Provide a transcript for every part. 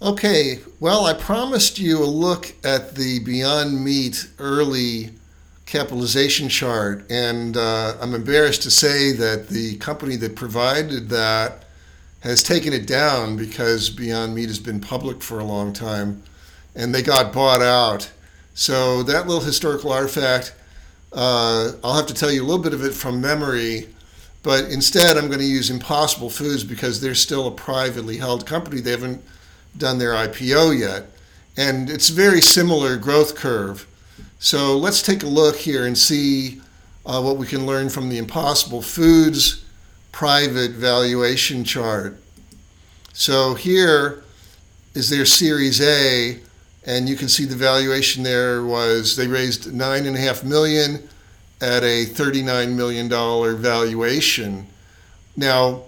Okay, well, I promised you a look at the Beyond Meat early capitalization chart, and I'm embarrassed to say that the company that provided that has taken it down because Beyond Meat has been public for a long time, and they got bought out. So that little historical artifact, I'll have to tell you a little bit of it from memory. But instead, I'm going to use Impossible Foods because they're still a privately held company. They haven't done their IPO yet. And it's a very similar growth curve. So let's take a look here and see what we can learn from the Impossible Foods private valuation chart. So here is their Series A. And you can see the valuation there was they raised $9.5 million at a $39 million valuation. Now,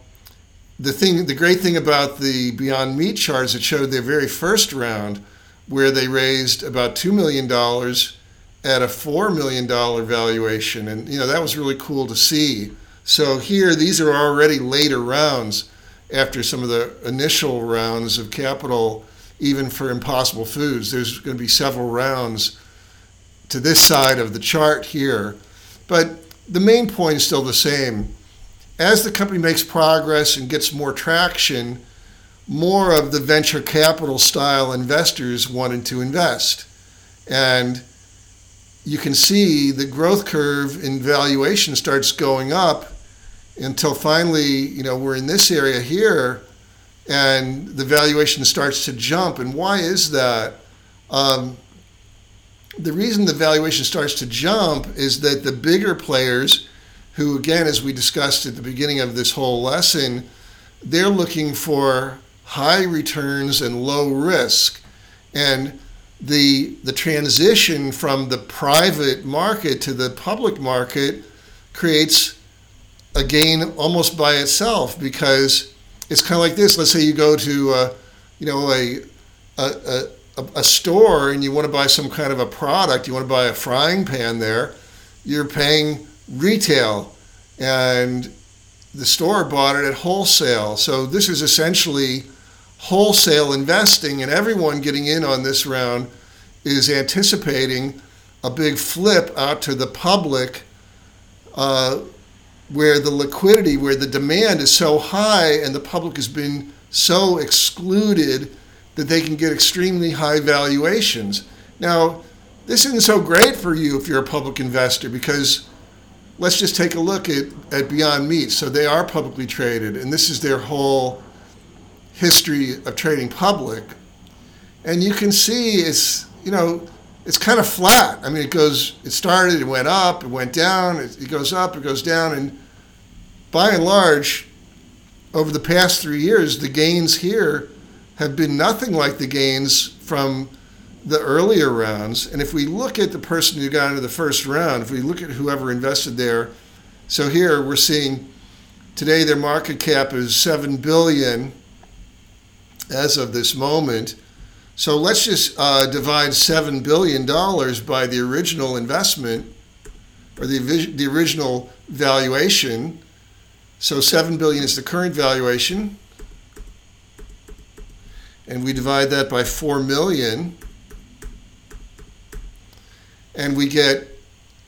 the great thing about the Beyond Meat chart is it showed their very first round where they raised about $2 million at a $4 million valuation. And, that was really cool to see. So here, these are already later rounds after some of the initial rounds of capital, even for Impossible Foods. There's going to be several rounds to this side of the chart here. But the main point is still the same. As the company makes progress and gets more traction, more of the venture capital style investors wanted to invest. And you can see the growth curve in valuation starts going up until finally, we're in this area here and the valuation starts to jump. And why is that? The reason the valuation starts to jump is that the bigger players, who again, as we discussed at the beginning of this whole lesson, they're looking for high returns and low risk. And the transition from the private market to the public market creates a gain almost by itself, because it's kind of like this. Let's say you go to a store and you want to buy some kind of a product. You want to buy a frying pan there. You're paying retail, and the store bought it at wholesale. So this is essentially wholesale investing, and everyone getting in on this round is anticipating a big flip out to the public where the demand is so high and the public has been so excluded that they can get extremely high valuations. Now, this isn't so great for you if you're a public investor, because let's just take a look at Beyond Meat. So they are publicly traded, and this is their whole history of trading public. And you can see it's kind of flat. I mean, it started, it went up, it went down, it goes up, it goes down, and by and large, over the past 3 years, the gains here have been nothing like the gains from the earlier rounds. And if we look at the person who got into the first round, if we look at whoever invested there, so here we're seeing today their market cap is $7 billion as of this moment. So let's just divide $7 billion by the original investment, or the original valuation. So $7 billion is the current valuation. And we divide that by 4 million, and we get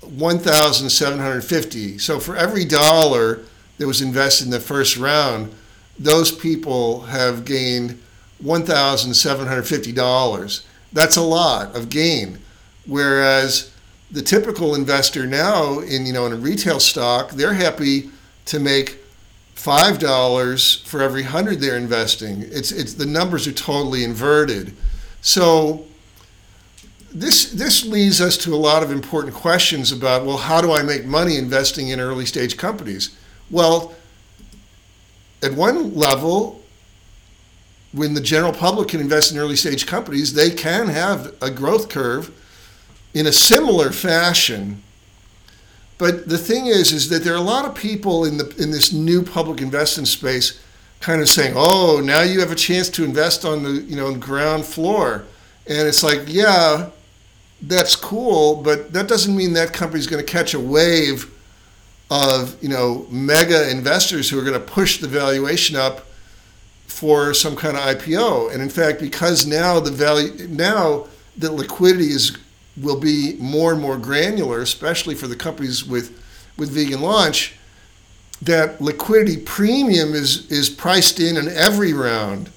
1,750. So for every dollar that was invested in the first round, those people have gained $1,750. That's a lot of gain. Whereas the typical investor now in a retail stock, they're happy to make $5 for every 100 they're investing. It's the numbers are totally inverted. So this leads us to a lot of important questions about, well, how do I make money investing in early stage companies? Well, at one level, when the general public can invest in early stage companies, they can have a growth curve in a similar fashion. But the thing is that there are a lot of people in this new public investment space kind of saying, oh, now you have a chance to invest on the ground floor. And it's like, yeah, that's cool, but that doesn't mean that company's going to catch a wave of mega investors who are going to push the valuation up for some kind of IPO. And in fact, because now the value, now the liquidity is will be more and more granular, especially for the companies with vegan launch, that liquidity premium is priced in every round,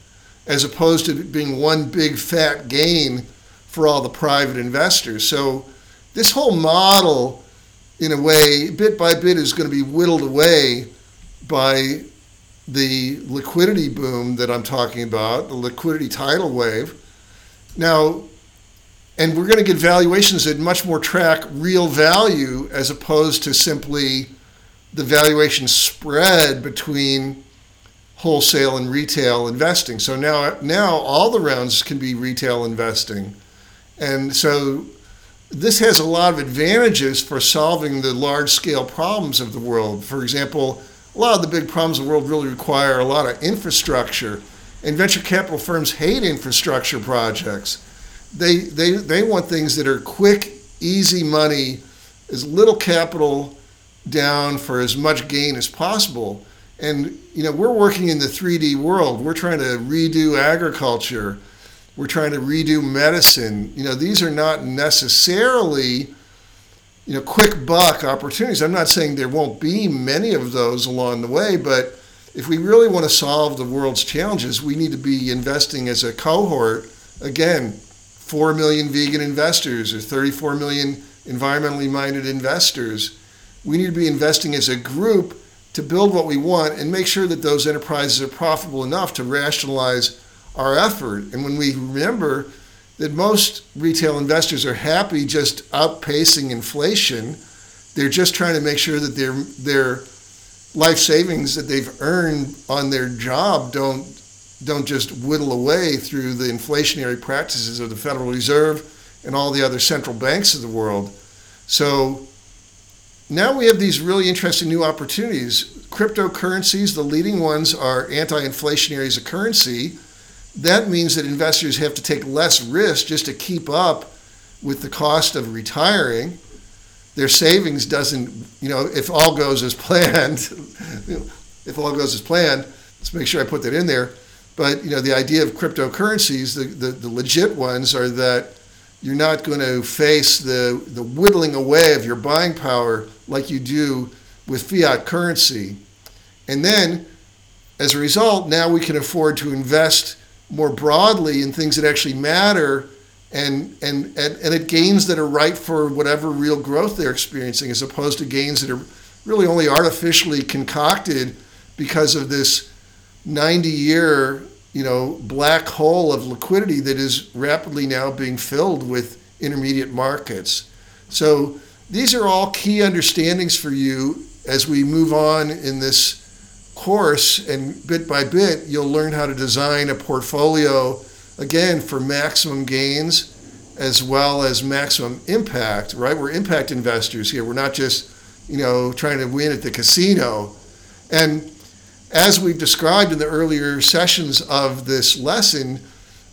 as opposed to being one big fat gain for all the private investors. So this whole model, in a way, bit by bit, is going to be whittled away by the liquidity boom that I'm talking about, the liquidity tidal wave. Now, and we're going to get valuations that much more track real value, as opposed to simply the valuation spread between wholesale and retail investing. So now all the rounds can be retail investing. And so this has a lot of advantages for solving the large-scale problems of the world. For example, a lot of the big problems of the world really require a lot of infrastructure. And venture capital firms hate infrastructure projects. They want things that are quick, easy money, as little capital down for as much gain as possible. And you know, we're working in the 3D world. We're trying to redo agriculture. We're trying to redo medicine. You know, these are not necessarily, you know, quick buck opportunities. I'm not saying there won't be many of those along the way, but if we really want to solve the world's challenges, we need to be investing as a cohort. Again, 4 million vegan investors or 34 million environmentally minded investors. We need to be investing as a group to build what we want and make sure that those enterprises are profitable enough to rationalize our effort. And when we remember that most retail investors are happy just outpacing inflation, they're just trying to make sure that their life savings that they've earned on their job don't just whittle away through the inflationary practices of the Federal Reserve and all the other central banks of the world. So now we have these really interesting new opportunities. Cryptocurrencies, the leading ones, are anti-inflationary as a currency. That means that investors have to take less risk just to keep up with the cost of retiring. Their savings doesn't, you know, if all goes as planned, if all goes as planned, let's make sure I put that in there. But you know, the idea of cryptocurrencies, the legit ones, are that you're not going to face the whittling away of your buying power like you do with fiat currency. And then, as a result, now we can afford to invest more broadly in things that actually matter and at gains that are right for whatever real growth they're experiencing, as opposed to gains that are really only artificially concocted because of this 90-year, you know, black hole of liquidity that is rapidly now being filled with intermediate markets. So these are all key understandings for you as we move on in this course, and bit by bit, you'll learn how to design a portfolio, again, for maximum gains as well as maximum impact, right? We're impact investors here. We're not just, you know, trying to win at the casino. And as we've described in the earlier sessions of this lesson,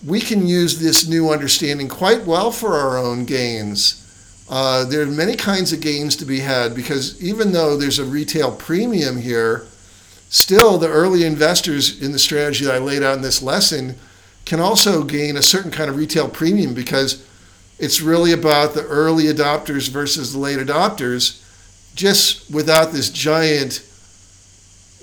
we can use this new understanding quite well for our own gains. There are many kinds of gains to be had, because even though there's a retail premium here, still the early investors in the strategy that I laid out in this lesson can also gain a certain kind of retail premium, because it's really about the early adopters versus the late adopters, just without this giant,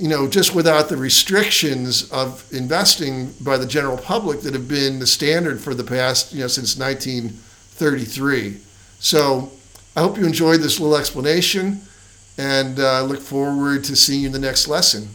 you know, just without the restrictions of investing by the general public that have been the standard for the past, you know, since 1933. So I hope you enjoyed this little explanation, and I look forward to seeing you in the next lesson.